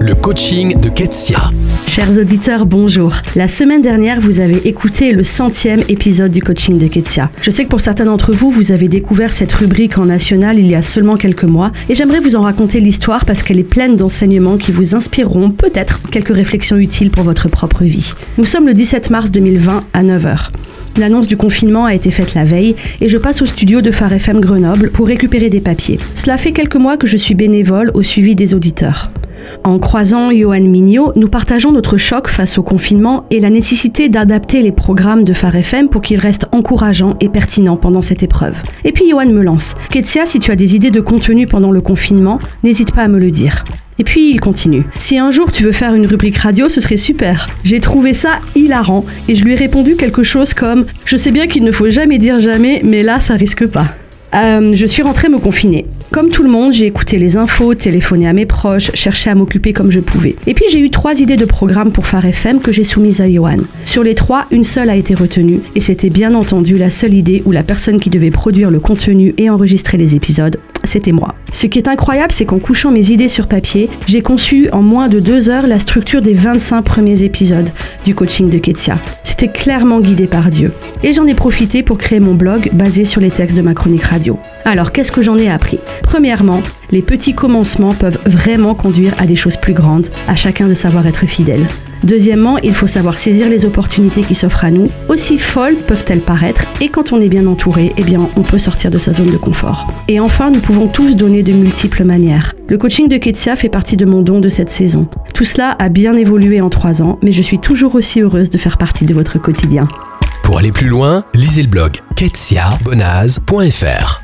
Le coaching de Ketsia. Chers auditeurs, bonjour. La semaine dernière, vous avez écouté le 100e épisode du coaching de Ketsia. Je sais que pour certains d'entre vous, vous avez découvert cette rubrique en national il y a seulement quelques mois et j'aimerais vous en raconter l'histoire parce qu'elle est pleine d'enseignements qui vous inspireront peut-être quelques réflexions utiles pour votre propre vie. Nous sommes le 17 mars 2020 à 9h. L'annonce du confinement a été faite la veille et je passe au studio de Phare FM Grenoble pour récupérer des papiers. Cela fait quelques mois que je suis bénévole au suivi des auditeurs. En croisant Johan Mignot, nous partageons notre choc face au confinement et la nécessité d'adapter les programmes de Phare FM pour qu'ils restent encourageants et pertinents pendant cette épreuve. Et puis Johan me lance « Ketsia, si tu as des idées de contenu pendant le confinement, n'hésite pas à me le dire ». Et puis il continue « Si un jour tu veux faire une rubrique radio, ce serait super ». J'ai trouvé ça hilarant et je lui ai répondu quelque chose comme « Je sais bien qu'il ne faut jamais dire jamais, mais là ça risque pas ». Je suis rentrée me confiner. Comme tout le monde, j'ai écouté les infos, téléphoné à mes proches, cherché à m'occuper comme je pouvais. Et puis j'ai eu 3 idées de programme pour Phare FM que j'ai soumises à Johan. Sur les 3, une seule a été retenue, et c'était bien entendu la seule idée où la personne qui devait produire le contenu et enregistrer les épisodes, c'était moi. Ce qui est incroyable, c'est qu'en couchant mes idées sur papier, j'ai conçu en moins de 2 heures la structure des 25 premiers épisodes du coaching de Ketsia. C'était clairement guidé par Dieu. Et j'en ai profité pour créer mon blog basé sur les textes de ma chronique radio. Alors, qu'est-ce que j'en ai appris ? Premièrement, les petits commencements peuvent vraiment conduire à des choses plus grandes, à chacun de savoir être fidèle. Deuxièmement, il faut savoir saisir les opportunités qui s'offrent à nous, aussi folles peuvent-elles paraître, et quand on est bien entouré, eh bien, on peut sortir de sa zone de confort. Et enfin, nous pouvons tous donner de multiples manières. Le coaching de Ketsia fait partie de mon don de cette saison. Tout cela a bien évolué en 3 ans, mais je suis toujours aussi heureuse de faire partie de votre quotidien. Pour aller plus loin, lisez le blog ketsiabonaz.fr.